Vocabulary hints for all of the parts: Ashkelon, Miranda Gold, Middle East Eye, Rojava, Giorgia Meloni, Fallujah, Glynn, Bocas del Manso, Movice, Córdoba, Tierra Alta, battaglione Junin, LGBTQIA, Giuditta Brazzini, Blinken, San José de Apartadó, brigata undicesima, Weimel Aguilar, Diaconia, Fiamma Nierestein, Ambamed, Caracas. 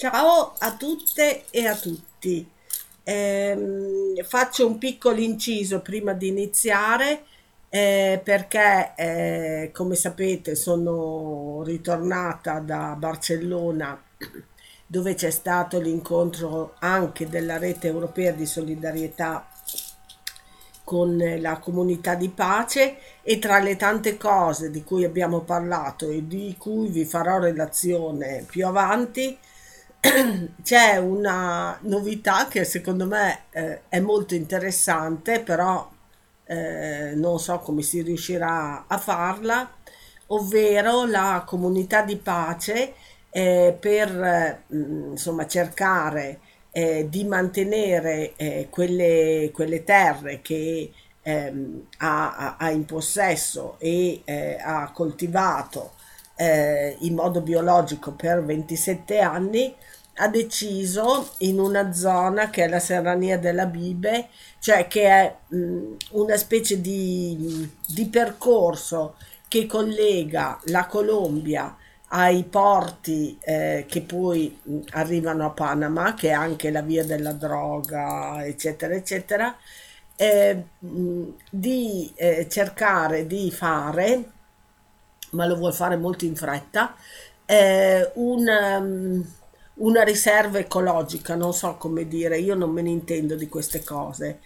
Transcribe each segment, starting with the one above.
Ciao a tutte e a tutti. Faccio un piccolo inciso prima di iniziare perché come sapete sono ritornata da Barcellona, dove c'è stato l'incontro anche della rete europea di solidarietà con la comunità di pace, e tra le tante cose di cui abbiamo parlato e di cui vi farò relazione più avanti c'è una novità che secondo me è molto interessante, però non so come si riuscirà a farla, ovvero la comunità di pace per insomma cercare di mantenere quelle terre che ha in possesso e ha coltivato in modo biologico per 27 anni, ha deciso in una zona che è la Serrania della Bibe, cioè che è una specie di percorso che collega la Colombia ai porti che poi arrivano a Panama, che è anche la via della droga, eccetera, eccetera, di cercare di fare, ma lo vuol fare molto in fretta, una riserva ecologica, non so come dire, io non me ne intendo di queste cose,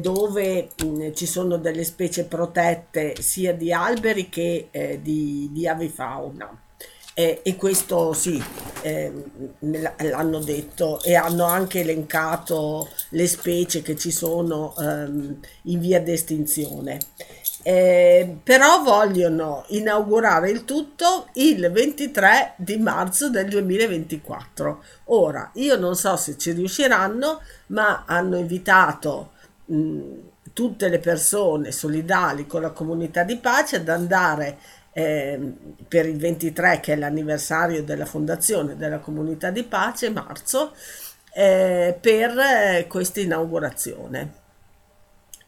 dove ci sono delle specie protette sia di alberi che di avifauna. E questo sì, l'hanno detto e hanno anche elencato le specie che ci sono in via di estinzione. Però vogliono inaugurare il tutto il 23 di marzo del 2024. Ora, io non so se ci riusciranno, ma hanno invitato tutte le persone solidali con la comunità di pace ad andare per il 23, che è l'anniversario della fondazione della comunità di pace, marzo, per questa inaugurazione.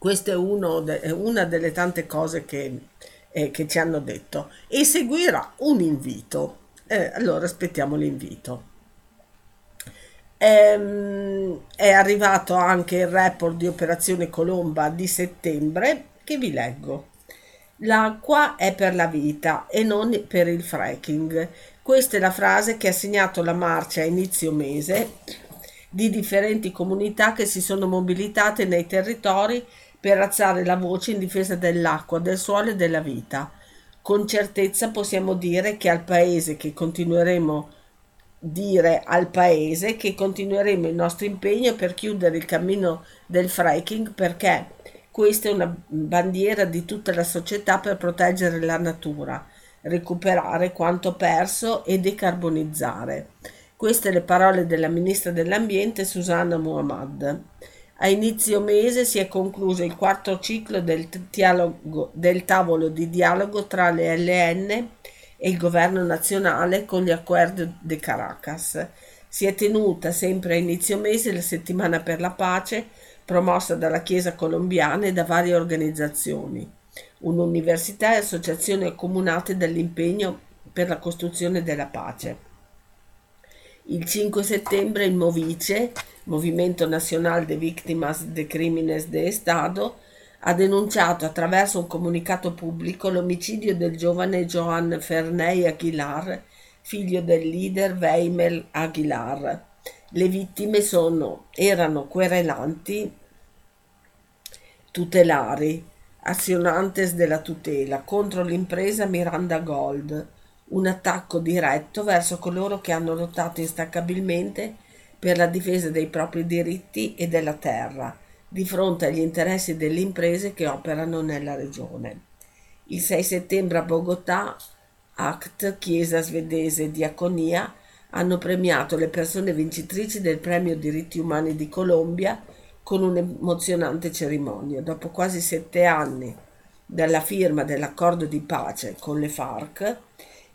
Questa è una delle tante cose che ci hanno detto, e seguirà un invito. Allora aspettiamo l'invito. È arrivato anche il report di Operazione Colomba di settembre, che vi leggo. L'acqua è per la vita e non per il fracking. Questa è la frase che ha segnato la marcia a inizio mese di differenti comunità che si sono mobilitate nei territori per alzare la voce in difesa dell'acqua, del suolo e della vita. Con certezza possiamo dire che continueremo il nostro impegno per chiudere il cammino del fracking, perché questa è una bandiera di tutta la società per proteggere la natura, recuperare quanto perso e decarbonizzare. Queste le parole della Ministra dell'Ambiente Susanna Muhammad. A inizio mese si è concluso il quarto ciclo del tavolo di dialogo tra le LN e il governo nazionale con gli accordi di Caracas. Si è tenuta sempre a inizio mese la settimana per la pace, promossa dalla Chiesa colombiana e da varie organizzazioni, un'università e associazioni accomunate dall'impegno per la costruzione della pace. Il 5 settembre il Movice, Movimento Nacional de Víctimas de Crímenes de Estado, ha denunciato attraverso un comunicato pubblico l'omicidio del giovane Joan Ferney Aguilar, figlio del leader Weimel Aguilar. Le vittime erano querelanti tutelari, azionantes della tutela, contro l'impresa Miranda Gold, un attacco diretto verso coloro che hanno lottato instaccabilmente per la difesa dei propri diritti e della terra, di fronte agli interessi delle imprese che operano nella regione. Il 6 settembre a Bogotà, ACT, Chiesa svedese e Diaconia, hanno premiato le persone vincitrici del Premio Diritti Umani di Colombia con un'emozionante cerimonia. Dopo quasi 7 anni dalla firma dell'accordo di pace con le FARC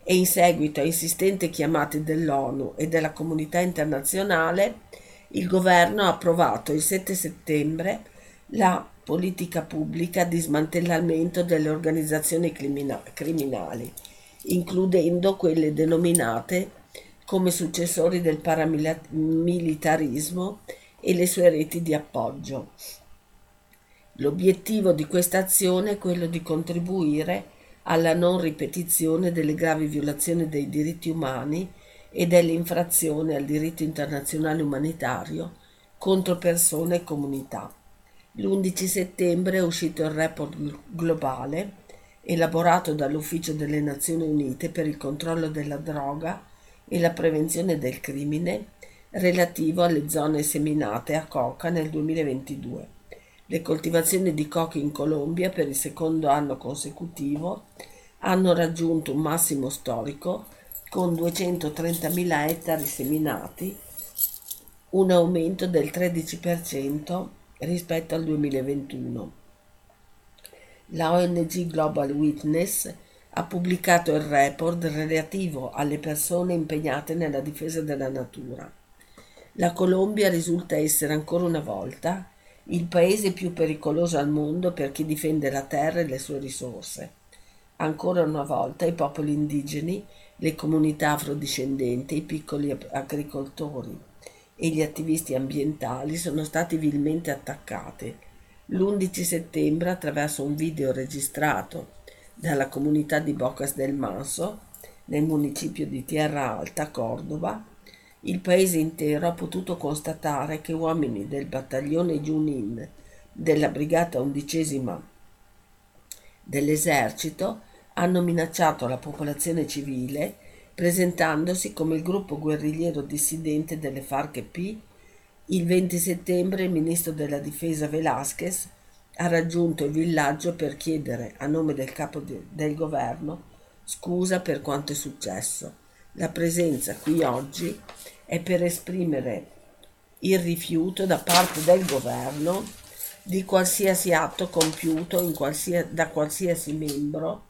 e in seguito a insistenti chiamate dell'ONU e della comunità internazionale, il governo ha approvato il 7 settembre la politica pubblica di smantellamento delle organizzazioni criminali, includendo quelle denominate come successori del paramilitarismo e le sue reti di appoggio. L'obiettivo di questa azione è quello di contribuire alla non ripetizione delle gravi violazioni dei diritti umani e dell'infrazione al diritto internazionale umanitario contro persone e comunità. L'11 settembre è uscito il report globale elaborato dall'Ufficio delle Nazioni Unite per il controllo della droga e la prevenzione del crimine relativo alle zone seminate a coca nel 2022. Le coltivazioni di coca in Colombia per il secondo anno consecutivo hanno raggiunto un massimo storico con 230.000 ettari seminati, un aumento del 13% rispetto al 2021. La ONG Global Witness ha pubblicato il report relativo alle persone impegnate nella difesa della natura. La Colombia risulta essere ancora una volta il paese più pericoloso al mondo per chi difende la terra e le sue risorse. Ancora una volta i popoli indigeni, le comunità afrodiscendenti, i piccoli agricoltori e gli attivisti ambientali sono stati vilmente attaccati. L'11 settembre, attraverso un video registrato dalla comunità di Bocas del Manso, nel municipio di Tierra Alta, Córdoba, il paese intero ha potuto constatare che uomini del battaglione Junin della brigata undicesima dell'esercito hanno minacciato la popolazione civile presentandosi come il gruppo guerrigliero dissidente delle FARC-P. Il 20 settembre il ministro della difesa Velázquez ha raggiunto il villaggio per chiedere a nome del capo del governo scusa per quanto è successo. La presenza qui oggi è per esprimere il rifiuto da parte del governo di qualsiasi atto compiuto da qualsiasi membro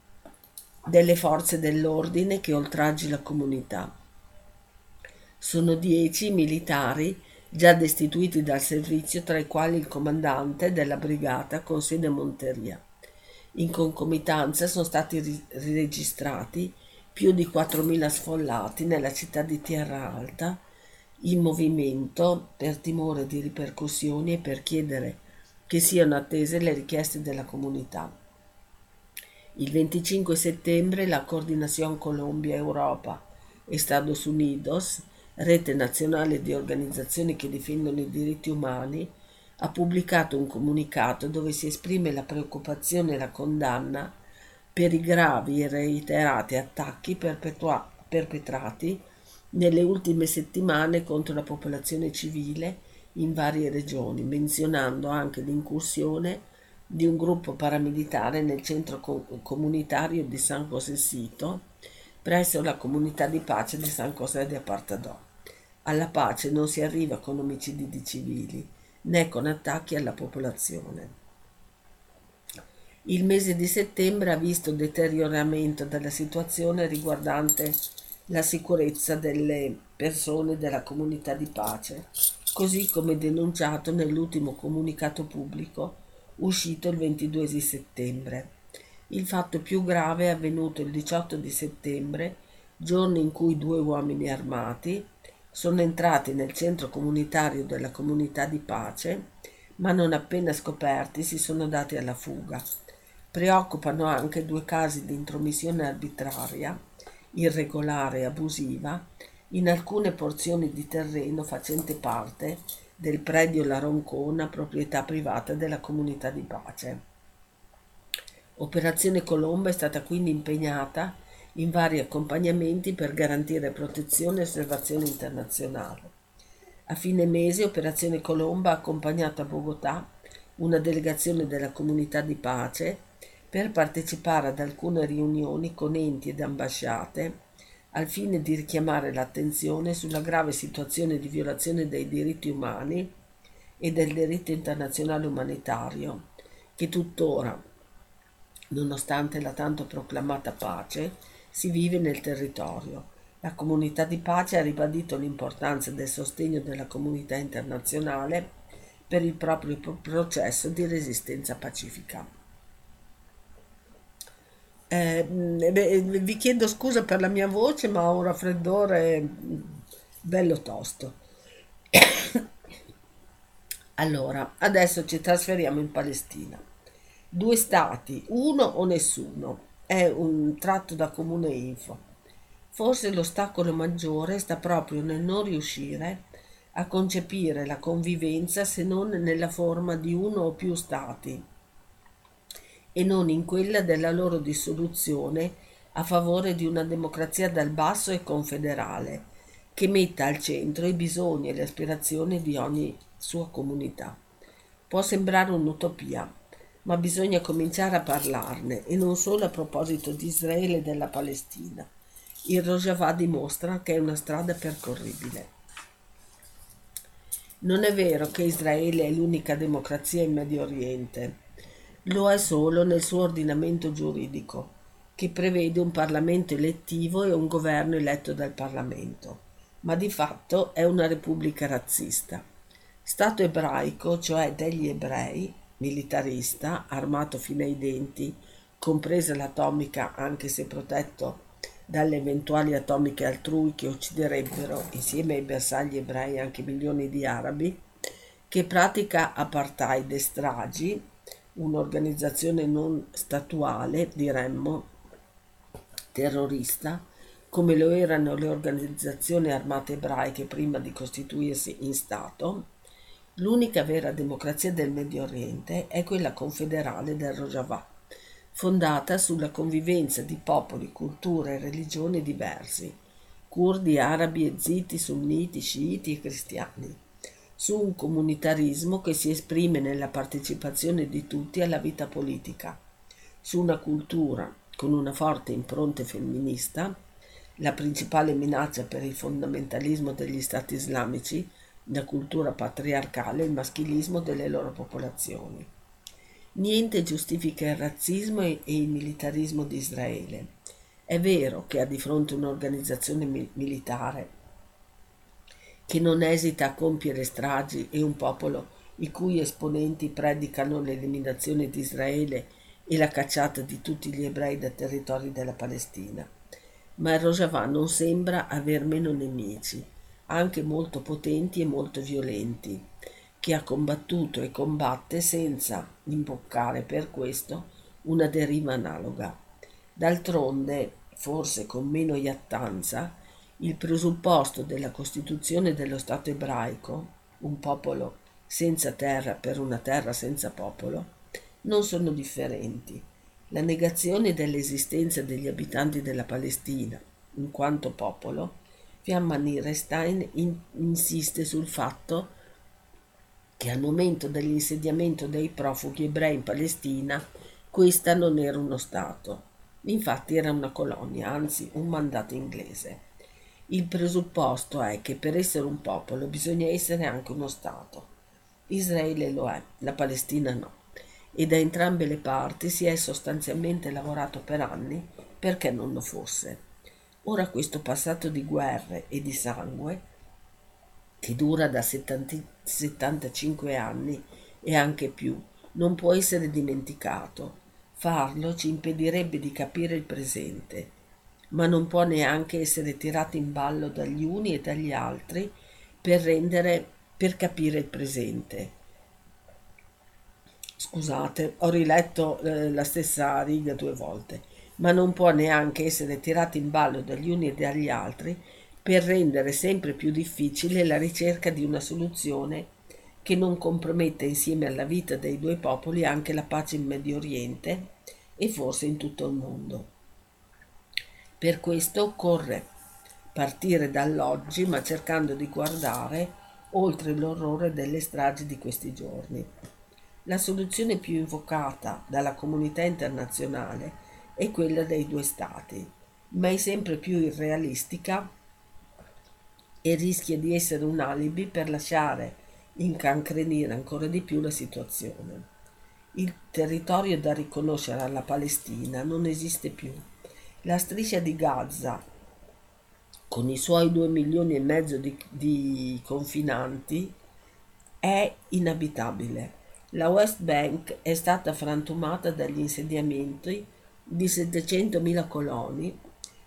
delle forze dell'ordine che oltraggi la comunità. Sono 10 militari già destituiti dal servizio, tra i quali il comandante della brigata con sede Monteria. In concomitanza sono stati registrati più di 4.000 sfollati nella città di Tierra Alta in movimento per timore di ripercussioni e per chiedere che siano attese le richieste della comunità. Il 25 settembre la Coordinación Colombia-Europa y Estados Unidos, rete nazionale di organizzazioni che difendono i diritti umani, ha pubblicato un comunicato dove si esprime la preoccupazione e la condanna per i gravi e reiterati attacchi perpetrati nelle ultime settimane contro la popolazione civile in varie regioni, menzionando anche l'incursione di un gruppo paramilitare nel centro comunitario di San José presso la comunità di pace di San José de Apartadó. Alla pace non si arriva con omicidi di civili né con attacchi alla popolazione. Il mese di settembre ha visto deterioramento della situazione riguardante la sicurezza delle persone della comunità di pace, così come denunciato nell'ultimo comunicato pubblico uscito il 22 settembre. Il fatto più grave è avvenuto il 18 di settembre, giorno in cui 2 uomini armati sono entrati nel centro comunitario della comunità di pace, ma non appena scoperti si sono dati alla fuga. Preoccupano anche 2 casi di intromissione arbitraria, irregolare e abusiva, in alcune porzioni di terreno facente parte del predio La Roncona, proprietà privata della comunità di pace. Operazione Colomba è stata quindi impegnata in vari accompagnamenti per garantire protezione e osservazione internazionale. A fine mese Operazione Colomba ha accompagnato a Bogotà una delegazione della comunità di pace per partecipare ad alcune riunioni con enti ed ambasciate al fine di richiamare l'attenzione sulla grave situazione di violazione dei diritti umani e del diritto internazionale umanitario che tuttora, nonostante la tanto proclamata pace, si vive nel territorio. La comunità di pace ha ribadito l'importanza del sostegno della comunità internazionale per il proprio processo di resistenza pacifica. Vi chiedo scusa per la mia voce, ma ho un raffreddore bello tosto. Allora, adesso ci trasferiamo in Palestina. Due stati, uno o nessuno, è un tratto da comune info. Forse l'ostacolo maggiore sta proprio nel non riuscire a concepire la convivenza se non nella forma di uno o più stati, e non in quella della loro dissoluzione a favore di una democrazia dal basso e confederale, che metta al centro i bisogni e le aspirazioni di ogni sua comunità. Può sembrare un'utopia, ma bisogna cominciare a parlarne, e non solo a proposito di Israele e della Palestina. Il Rojava dimostra che è una strada percorribile. Non è vero che Israele è l'unica democrazia in Medio Oriente. Lo è solo nel suo ordinamento giuridico, che prevede un Parlamento elettivo e un governo eletto dal Parlamento, ma di fatto è una repubblica razzista. Stato ebraico, cioè degli ebrei, militarista, armato fino ai denti, compresa l'atomica, anche se protetto dalle eventuali atomiche altrui che ucciderebbero, insieme ai bersagli ebrei, anche milioni di arabi, che pratica apartheid e stragi, un'organizzazione non statuale, diremmo, terrorista, come lo erano le organizzazioni armate ebraiche prima di costituirsi in Stato. L'unica vera democrazia del Medio Oriente è quella confederale del Rojava, fondata sulla convivenza di popoli, culture e religioni diversi, curdi, arabi, eziti, sunniti, sciiti e cristiani, su un comunitarismo che si esprime nella partecipazione di tutti alla vita politica, su una cultura con una forte impronta femminista, la principale minaccia per il fondamentalismo degli stati islamici, la cultura patriarcale e il maschilismo delle loro popolazioni. Niente giustifica il razzismo e il militarismo di Israele. È vero che ha di fronte un'organizzazione militare che non esita a compiere stragi e un popolo i cui esponenti predicano l'eliminazione di Israele e la cacciata di tutti gli ebrei dai territori della Palestina. Ma il Rojava non sembra aver meno nemici, anche molto potenti e molto violenti, che ha combattuto e combatte senza imboccare per questo una deriva analoga. D'altronde, forse con meno iattanza, il presupposto della costituzione dello Stato ebraico, un popolo senza terra per una terra senza popolo, non sono differenti. La negazione dell'esistenza degli abitanti della Palestina, in quanto popolo, Fiamma Nierestein insiste sul fatto che al momento dell'insediamento dei profughi ebrei in Palestina questa non era uno Stato, infatti era una colonia, anzi un mandato inglese. Il presupposto è che per essere un popolo bisogna essere anche uno Stato. Israele lo è, la Palestina no, e da entrambe le parti si è sostanzialmente lavorato per anni perché non lo fosse. Ora questo passato di guerre e di sangue, che dura da 75 anni e anche più, non può essere dimenticato. Farlo ci impedirebbe di capire il presente, ma non può neanche essere tirato in ballo dagli uni e dagli altri per capire il presente. Scusate, ho riletto la stessa riga due volte. Ma non può neanche essere tirato in ballo dagli uni e dagli altri per rendere sempre più difficile la ricerca di una soluzione che non comprometta insieme alla vita dei due popoli anche la pace in Medio Oriente e forse in tutto il mondo. Per questo occorre partire dall'oggi, ma cercando di guardare oltre l'orrore delle stragi di questi giorni. La soluzione più invocata dalla comunità internazionale è quella dei due stati, ma è sempre più irrealistica e rischia di essere un alibi per lasciare incancrenire ancora di più la situazione. Il territorio da riconoscere alla Palestina non esiste più. La striscia di Gaza, con i suoi 2,5 milioni di confinanti, è inabitabile. La West Bank è stata frantumata dagli insediamenti di 700.000 coloni,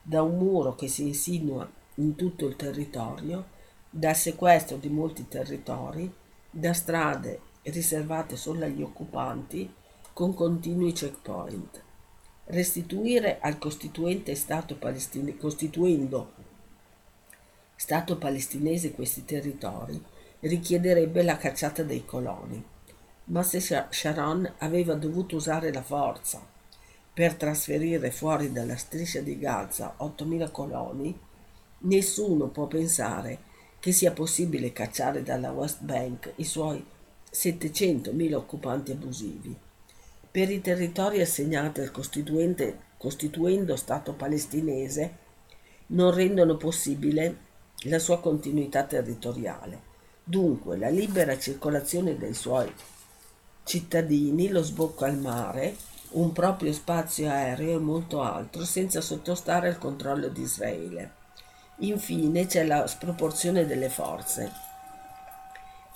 da un muro che si insinua in tutto il territorio, dal sequestro di molti territori, da strade riservate solo agli occupanti con continui checkpoint. Restituire al costituente Stato palestinese, costituendo Stato palestinese, questi territori richiederebbe la cacciata dei coloni. Ma se Sharon aveva dovuto usare la forza per trasferire fuori dalla striscia di Gaza 8.000 coloni, nessuno può pensare che sia possibile cacciare dalla West Bank i suoi 700.000 occupanti abusivi. Per i territori assegnati al costituendo Stato palestinese non rendono possibile la sua continuità territoriale, dunque la libera circolazione dei suoi cittadini, lo sbocco al mare, un proprio spazio aereo e molto altro, senza sottostare al controllo di Israele. Infine c'è la sproporzione delle forze.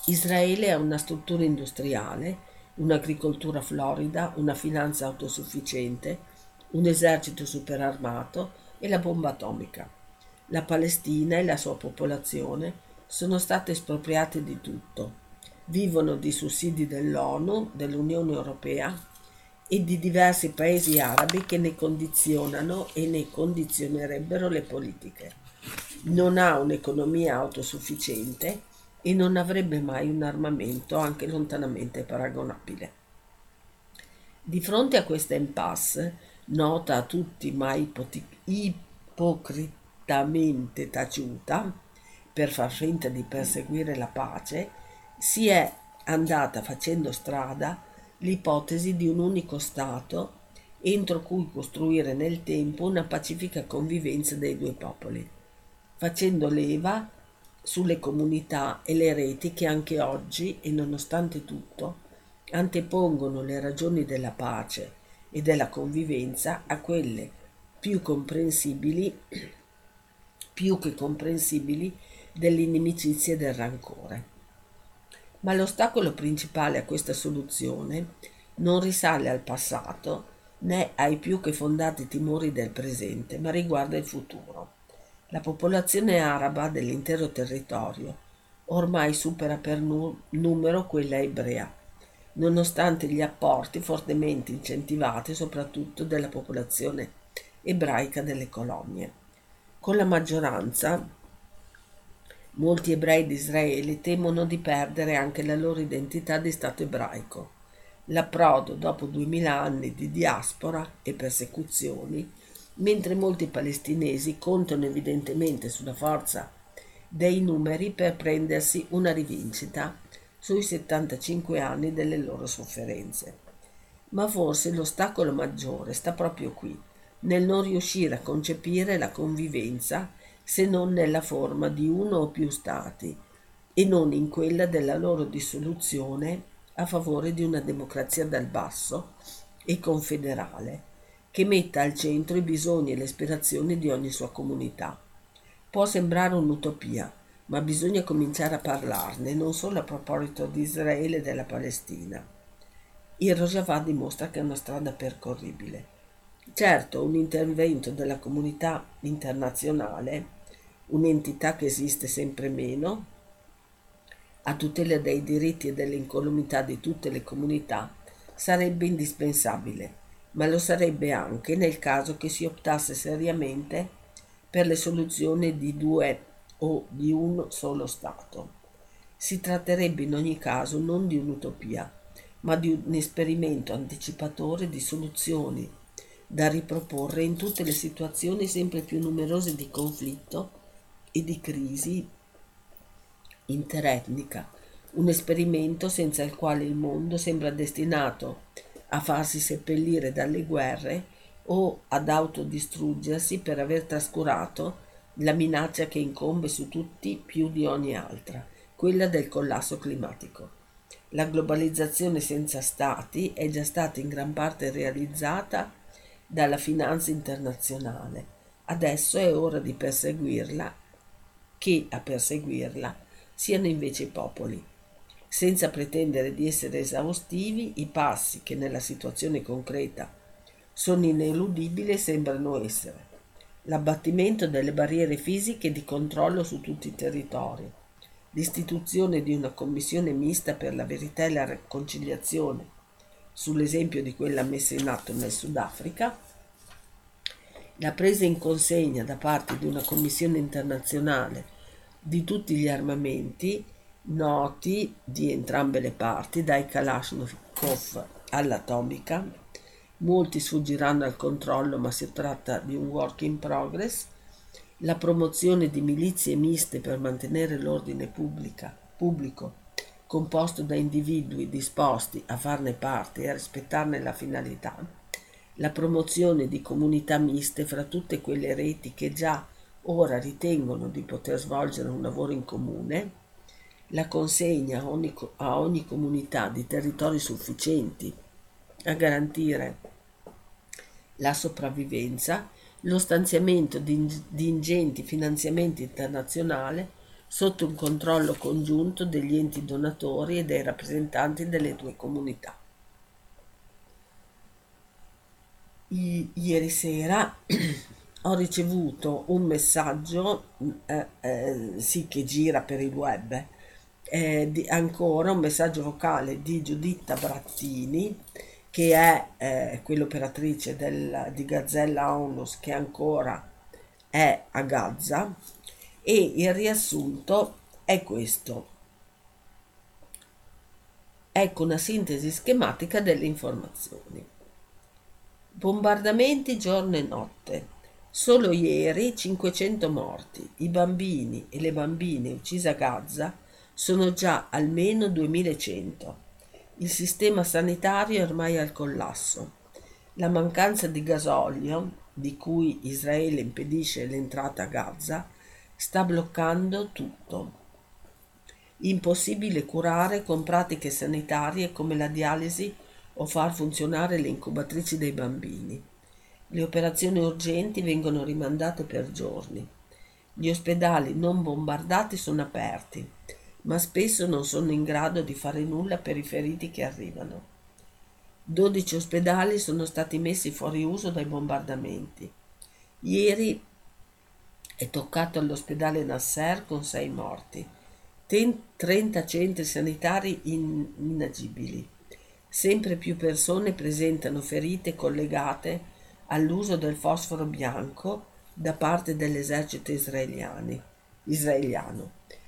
Israele ha una struttura industriale, un'agricoltura florida, una finanza autosufficiente, un esercito superarmato e la bomba atomica. La Palestina e la sua popolazione sono state espropriate di tutto. Vivono di sussidi dell'ONU, dell'Unione Europea e di diversi paesi arabi che ne condizionano e ne condizionerebbero le politiche. Non ha un'economia autosufficiente e non avrebbe mai un armamento anche lontanamente paragonabile. Di fronte a questa impasse, nota a tutti ma ipocritamente taciuta, per far finta di perseguire la pace, si è andata facendo strada l'ipotesi di un unico Stato entro cui costruire nel tempo una pacifica convivenza dei due popoli, facendo leva sulle comunità e le reti che anche oggi e nonostante tutto antepongono le ragioni della pace e della convivenza a quelle più che comprensibili dell'inimicizia e del rancore. Ma l'ostacolo principale a questa soluzione non risale al passato né ai più che fondati timori del presente, ma riguarda il futuro. La popolazione araba dell'intero territorio ormai supera per numero quella ebrea, nonostante gli apporti fortemente incentivati soprattutto della popolazione ebraica delle colonie. Con la maggioranza, molti ebrei di Israele temono di perdere anche la loro identità di Stato ebraico. L'approdo dopo 2000 anni di diaspora e persecuzioni, mentre molti palestinesi contano evidentemente sulla forza dei numeri per prendersi una rivincita sui 75 anni delle loro sofferenze. Ma forse l'ostacolo maggiore sta proprio qui, nel non riuscire a concepire la convivenza se non nella forma di uno o più stati e non in quella della loro dissoluzione a favore di una democrazia dal basso e confederale che metta al centro i bisogni e le aspirazioni di ogni sua comunità. Può sembrare un'utopia, ma bisogna cominciare a parlarne non solo a proposito di Israele e della Palestina. Il Rojava dimostra che è una strada percorribile. Certo, un intervento della comunità internazionale, un'entità che esiste sempre meno, a tutela dei diritti e dell'incolumità di tutte le comunità, sarebbe indispensabile, ma lo sarebbe anche nel caso che si optasse seriamente per le soluzioni di due o di un solo Stato. Si tratterebbe in ogni caso non di un'utopia, ma di un esperimento anticipatore di soluzioni da riproporre in tutte le situazioni sempre più numerose di conflitto e di crisi interetnica, un esperimento senza il quale il mondo sembra destinato a farsi seppellire dalle guerre o ad autodistruggersi per aver trascurato la minaccia che incombe su tutti più di ogni altra, quella del collasso climatico. La globalizzazione senza stati è già stata in gran parte realizzata dalla finanza internazionale. Adesso è ora di perseguirla, che a perseguirla siano invece i popoli. Senza pretendere di essere esaustivi, i passi che nella situazione concreta sono ineludibili e sembrano essere l'abbattimento delle barriere fisiche di controllo su tutti i territori, l'istituzione di una commissione mista per la verità e la riconciliazione, sull'esempio di quella messa in atto nel Sudafrica, la presa in consegna da parte di una commissione internazionale di tutti gli armamenti noti di entrambe le parti, dai Kalashnikov all'atomica. Molti sfuggiranno al controllo, ma si tratta di un work in progress. La promozione di milizie miste per mantenere l'ordine pubblico, composto da individui disposti a farne parte e a rispettarne la finalità. La promozione di comunità miste fra tutte quelle reti che già ora ritengono di poter svolgere un lavoro in comune. La consegna a ogni comunità di territori sufficienti a garantire la sopravvivenza, lo stanziamento di ingenti finanziamenti internazionali sotto un controllo congiunto degli enti donatori e dei rappresentanti delle due comunità. Ieri sera ho ricevuto un messaggio che gira per il web, ancora un messaggio vocale di Giuditta Brazzini, che è quell'operatrice di Gazzella Onlus che ancora è a Gaza, e il riassunto è questo. Ecco una sintesi schematica delle informazioni. Bombardamenti giorno e notte. Solo ieri 500 morti. I bambini e le bambine uccisi a Gaza sono già almeno 2100. Il sistema sanitario è ormai al collasso. La mancanza di gasolio, di cui Israele impedisce l'entrata a Gaza, sta bloccando tutto. Impossibile curare con pratiche sanitarie come la dialisi o far funzionare le incubatrici dei bambini. Le operazioni urgenti vengono rimandate per giorni. Gli ospedali non bombardati sono aperti, ma spesso non sono in grado di fare nulla per i feriti che arrivano. 12 ospedali sono stati messi fuori uso dai bombardamenti. Ieri è toccato all'ospedale Nasser con 6 morti, 30 centri sanitari inagibili. Sempre più persone presentano ferite collegate all'uso del fosforo bianco da parte dell'esercito israeliano.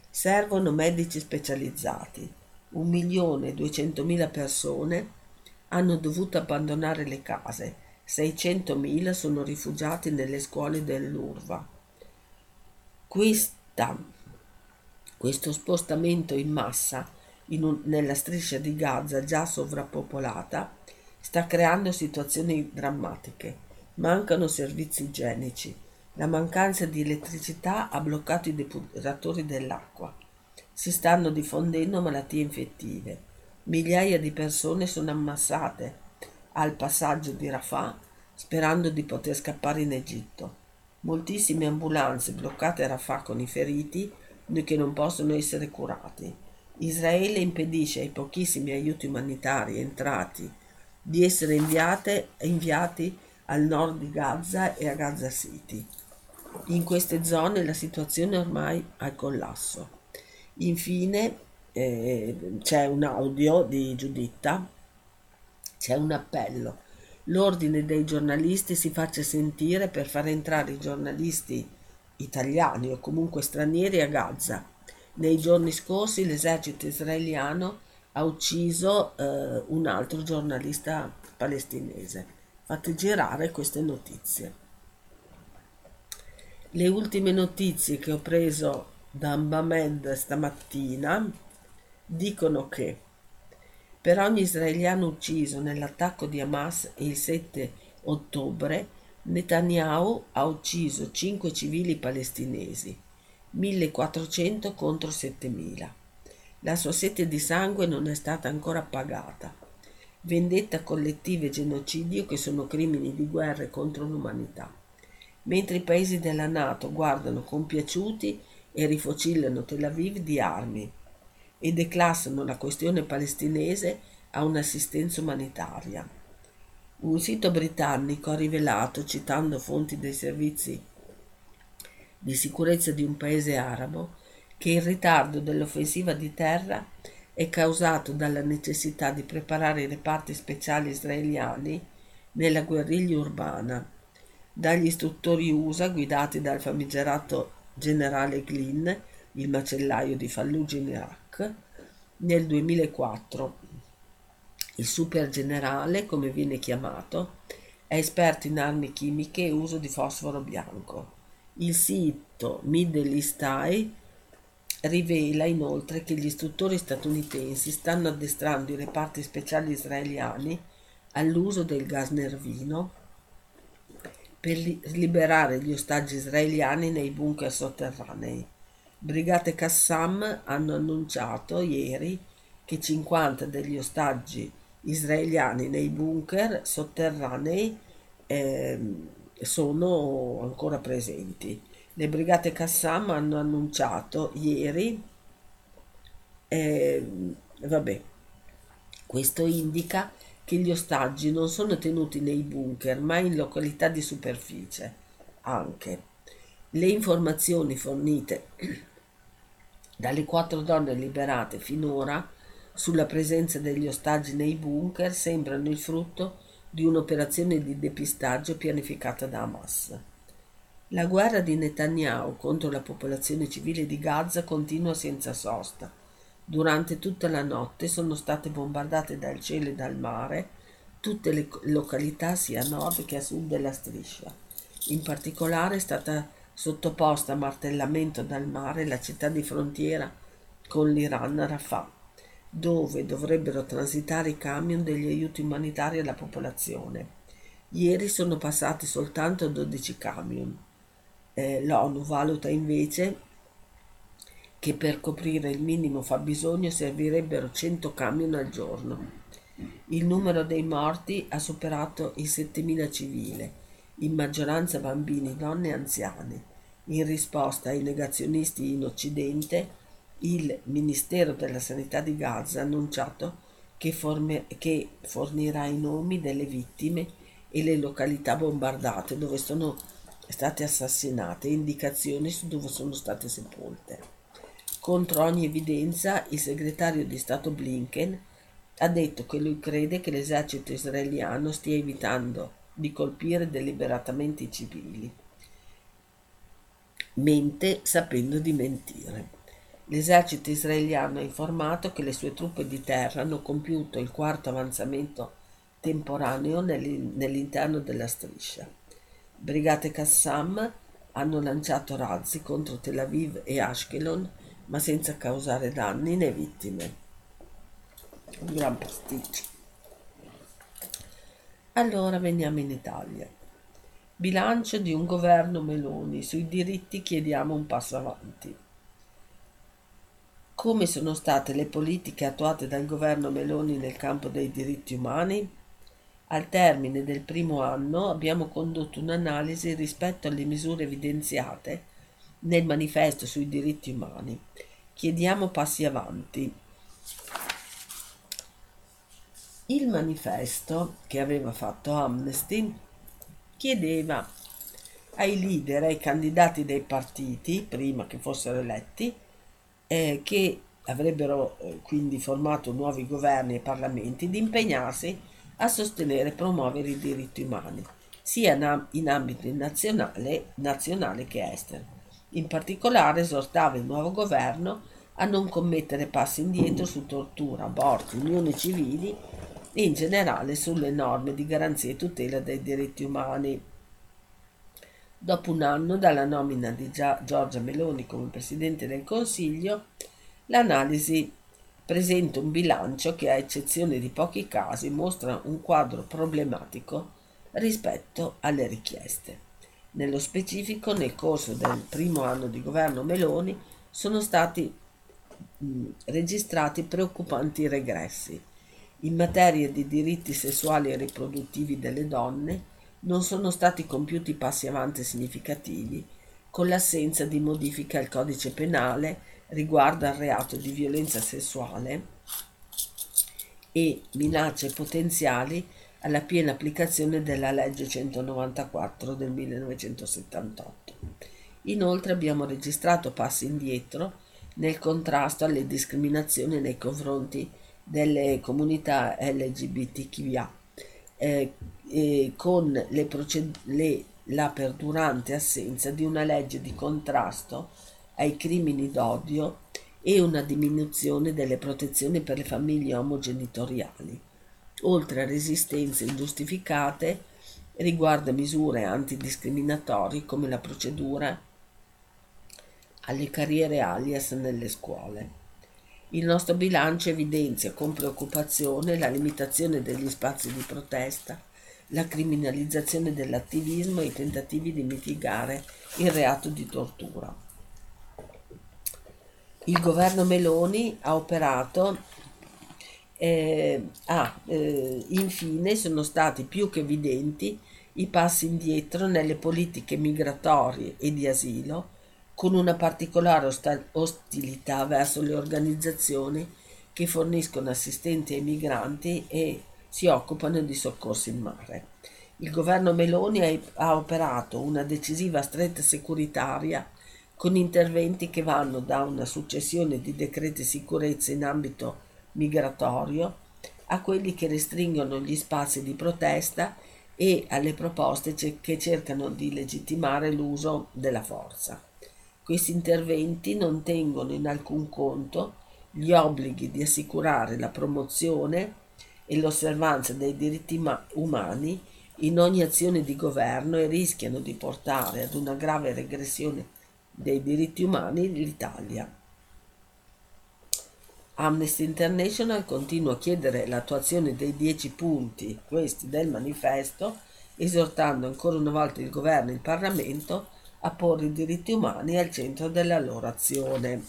Servono medici specializzati. 1.200.000 persone hanno dovuto abbandonare le case, 600.000 sono rifugiati nelle scuole dell'Urva. Questo spostamento in massa nella striscia di Gaza già sovrappopolata sta creando situazioni drammatiche. Mancano servizi igienici. La mancanza di elettricità ha bloccato i depuratori dell'acqua. Si stanno diffondendo malattie infettive. Migliaia di persone sono ammassate al passaggio di Rafah sperando di poter scappare in Egitto. Moltissime ambulanze bloccate a Rafah con i feriti che non possono essere curati. Israele impedisce ai pochissimi aiuti umanitari entrati di essere inviati al nord di Gaza e a Gaza City. In queste zone la situazione è ormai al collasso. Infine c'è un audio di Giuditta, c'è un appello. L'ordine dei giornalisti si faccia sentire per far entrare i giornalisti italiani o comunque stranieri a Gaza. Nei giorni scorsi l'esercito israeliano ha ucciso un altro giornalista palestinese. Fate girare queste notizie. Le ultime notizie che ho preso da Ambamed stamattina dicono che per ogni israeliano ucciso nell'attacco di Hamas il 7 ottobre, Netanyahu ha ucciso 5 civili palestinesi, 1.400 contro 7.000. La sua sete di sangue non è stata ancora pagata. Vendetta collettiva e genocidio che sono crimini di guerra contro l'umanità. Mentre i paesi della NATO guardano compiaciuti e rifocillano Tel Aviv di armi e declassano la questione palestinese a un'assistenza umanitaria. Un sito britannico ha rivelato, citando fonti dei servizi di sicurezza di un paese arabo, che il ritardo dell'offensiva di terra è causato dalla necessità di preparare i reparti speciali israeliani nella guerriglia urbana, dagli istruttori USA guidati dal famigerato generale Glynn, il macellaio di Fallujah in Iraq, nel 2004. Il supergenerale, come viene chiamato, è esperto in armi chimiche e uso di fosforo bianco. Il sito Middle East Eye rivela inoltre che gli istruttori statunitensi stanno addestrando i reparti speciali israeliani all'uso del gas nervino per liberare gli ostaggi israeliani nei bunker sotterranei. Brigate Qassam hanno annunciato ieri che 50 degli ostaggi israeliani nei bunker sotterranei sono ancora presenti. Le brigate Qassam hanno annunciato ieri, questo indica che gli ostaggi non sono tenuti nei bunker ma in località di superficie. Anche le informazioni fornite dalle 4 donne liberate finora sulla presenza degli ostaggi nei bunker sembrano il frutto di un'operazione di depistaggio pianificata da Hamas. La guerra di Netanyahu contro la popolazione civile di Gaza continua senza sosta. Durante tutta la notte sono state bombardate dal cielo e dal mare tutte le località sia a nord che a sud della striscia. In particolare è stata sottoposta a martellamento dal mare la città di frontiera con l'Iran, Rafah, dove dovrebbero transitare i camion degli aiuti umanitari alla popolazione. Ieri sono passati soltanto 12 camion. L'ONU valuta invece che per coprire il minimo fabbisogno servirebbero 100 camion al giorno. Il numero dei morti ha superato i 7.000 civili, in maggioranza bambini, donne e anziani. In risposta ai negazionisti in Occidente, il Ministero della Sanità di Gaza ha annunciato che fornirà i nomi delle vittime e le località bombardate dove sono state assassinate e indicazioni su dove sono state sepolte. Contro ogni evidenza, il segretario di Stato Blinken ha detto che lui crede che l'esercito israeliano stia evitando di colpire deliberatamente i civili, mente sapendo di mentire. L'esercito israeliano ha informato che le sue truppe di terra hanno compiuto il quarto avanzamento temporaneo nell'interno della striscia. Brigate Qassam hanno lanciato razzi contro Tel Aviv e Ashkelon, ma senza causare danni né vittime. Un gran pasticcio. Allora veniamo in Italia. Bilancio di un governo Meloni. Sui diritti chiediamo un passo avanti. Come sono state le politiche attuate dal governo Meloni nel campo dei diritti umani? Al termine del primo anno abbiamo condotto un'analisi rispetto alle misure evidenziate nel manifesto sui diritti umani. Chiediamo passi avanti. Il manifesto che aveva fatto Amnesty chiedeva ai leader e ai candidati dei partiti, prima che fossero eletti, che avrebbero quindi formato nuovi governi e parlamenti, di impegnarsi a sostenere e promuovere i diritti umani, sia in ambito nazionale che estero. In particolare esortava il nuovo governo a non commettere passi indietro su tortura, aborti, unioni civili e in generale sulle norme di garanzia e tutela dei diritti umani. Dopo un anno dalla nomina di Giorgia Meloni come Presidente del Consiglio, l'analisi presenta un bilancio che, a eccezione di pochi casi, mostra un quadro problematico rispetto alle richieste. Nello specifico, nel corso del primo anno di governo Meloni sono stati registrati preoccupanti regressi. In materia di diritti sessuali e riproduttivi delle donne non sono stati compiuti passi avanti significativi, con l'assenza di modifiche al codice penale riguardo al reato di violenza sessuale e minacce potenziali alla piena applicazione della legge 194 del 1978. Inoltre abbiamo registrato passi indietro nel contrasto alle discriminazioni nei confronti delle comunità LGBTQIA, con la perdurante assenza di una legge di contrasto ai crimini d'odio e una diminuzione delle protezioni per le famiglie omogenitoriali, oltre a resistenze ingiustificate riguardo a misure antidiscriminatorie come la procedura alle carriere alias nelle scuole. Il nostro bilancio evidenzia con preoccupazione la limitazione degli spazi di protesta, la criminalizzazione dell'attivismo e i tentativi di mitigare il reato di tortura. Il governo Meloni ha operato infine sono stati più che evidenti i passi indietro nelle politiche migratorie e di asilo, con una particolare ostilità verso le organizzazioni che forniscono assistenza ai migranti e si occupano di soccorso in mare. Il governo Meloni ha operato una decisiva stretta securitaria con interventi che vanno da una successione di decreti sicurezza in ambito migratorio a quelli che restringono gli spazi di protesta e alle proposte che cercano di legittimare l'uso della forza. Questi interventi non tengono in alcun conto gli obblighi di assicurare la promozione e l'osservanza dei diritti umani in ogni azione di governo e rischiano di portare ad una grave regressione dei diritti umani l'Italia. Amnesty International continua a chiedere l'attuazione dei 10 punti, questi del manifesto, esortando ancora una volta il governo e il Parlamento a porre i diritti umani al centro della loro azione.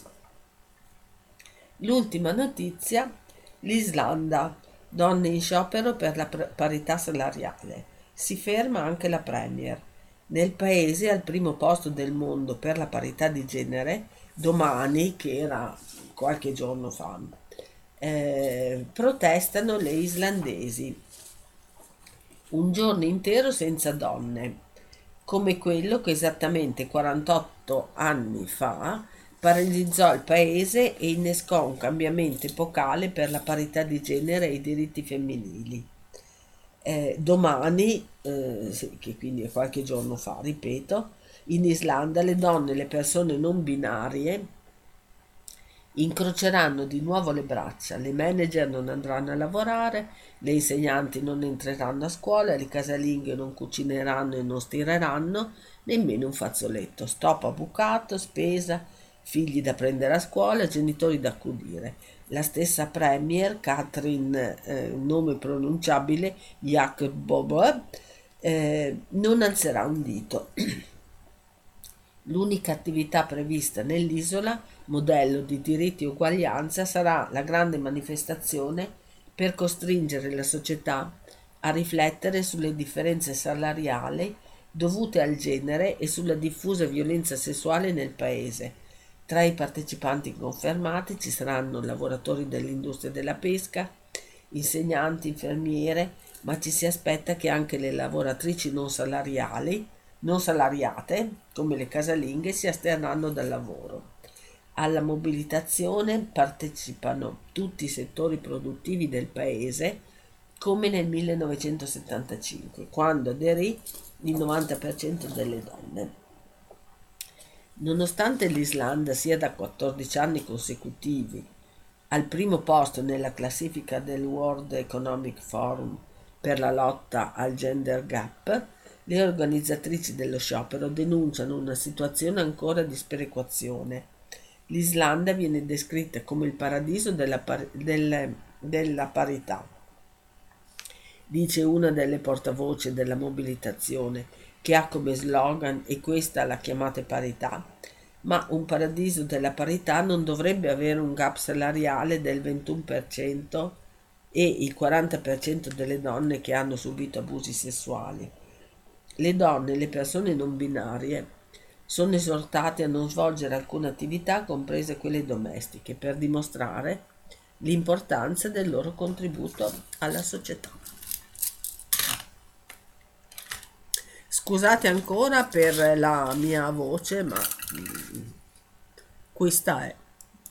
L'ultima notizia, l'Islanda, donne in sciopero per la parità salariale. Si ferma anche la Premier. Nel paese al primo posto del mondo per la parità di genere, domani, che era qualche giorno fa, protestano le islandesi. Un giorno intero senza donne, come quello che esattamente 48 anni fa paralizzò il paese e innescò un cambiamento epocale per la parità di genere e i diritti femminili. Domani, che quindi è qualche giorno fa, ripeto, in Islanda le donne e le persone non binarie incroceranno di nuovo le braccia, le manager non andranno a lavorare, le insegnanti non entreranno a scuola, le casalinghe non cucineranno e non stireranno nemmeno un fazzoletto. Stop a bucato, spesa, figli da prendere a scuola, genitori da accudire. La stessa Premier Catherine, nome pronunciabile, Jakob Bobo, non alzerà un dito. L'unica attività prevista nell'isola, modello di diritti e uguaglianza, sarà la grande manifestazione per costringere la società a riflettere sulle differenze salariali dovute al genere e sulla diffusa violenza sessuale nel paese. Tra i partecipanti confermati ci saranno lavoratori dell'industria della pesca, insegnanti, infermiere, ma ci si aspetta che anche le lavoratrici non salariate, come le casalinghe, si asterranno dal lavoro. Alla mobilitazione partecipano tutti i settori produttivi del paese, come nel 1975, quando aderì il 90% delle donne. Nonostante l'Islanda sia da 14 anni consecutivi al primo posto nella classifica del World Economic Forum per la lotta al gender gap, le organizzatrici dello sciopero denunciano una situazione ancora di sperequazione. L'Islanda viene descritta come il paradiso della parità, dice una delle portavoce della mobilitazione, che ha come slogan "e questa la chiamate parità", ma un paradiso della parità non dovrebbe avere un gap salariale del 21% e il 40% delle donne che hanno subito abusi sessuali. Le donne e le persone non binarie sono esortate a non svolgere alcuna attività, comprese quelle domestiche, per dimostrare l'importanza del loro contributo alla società. Scusate ancora per la mia voce, ma questa è.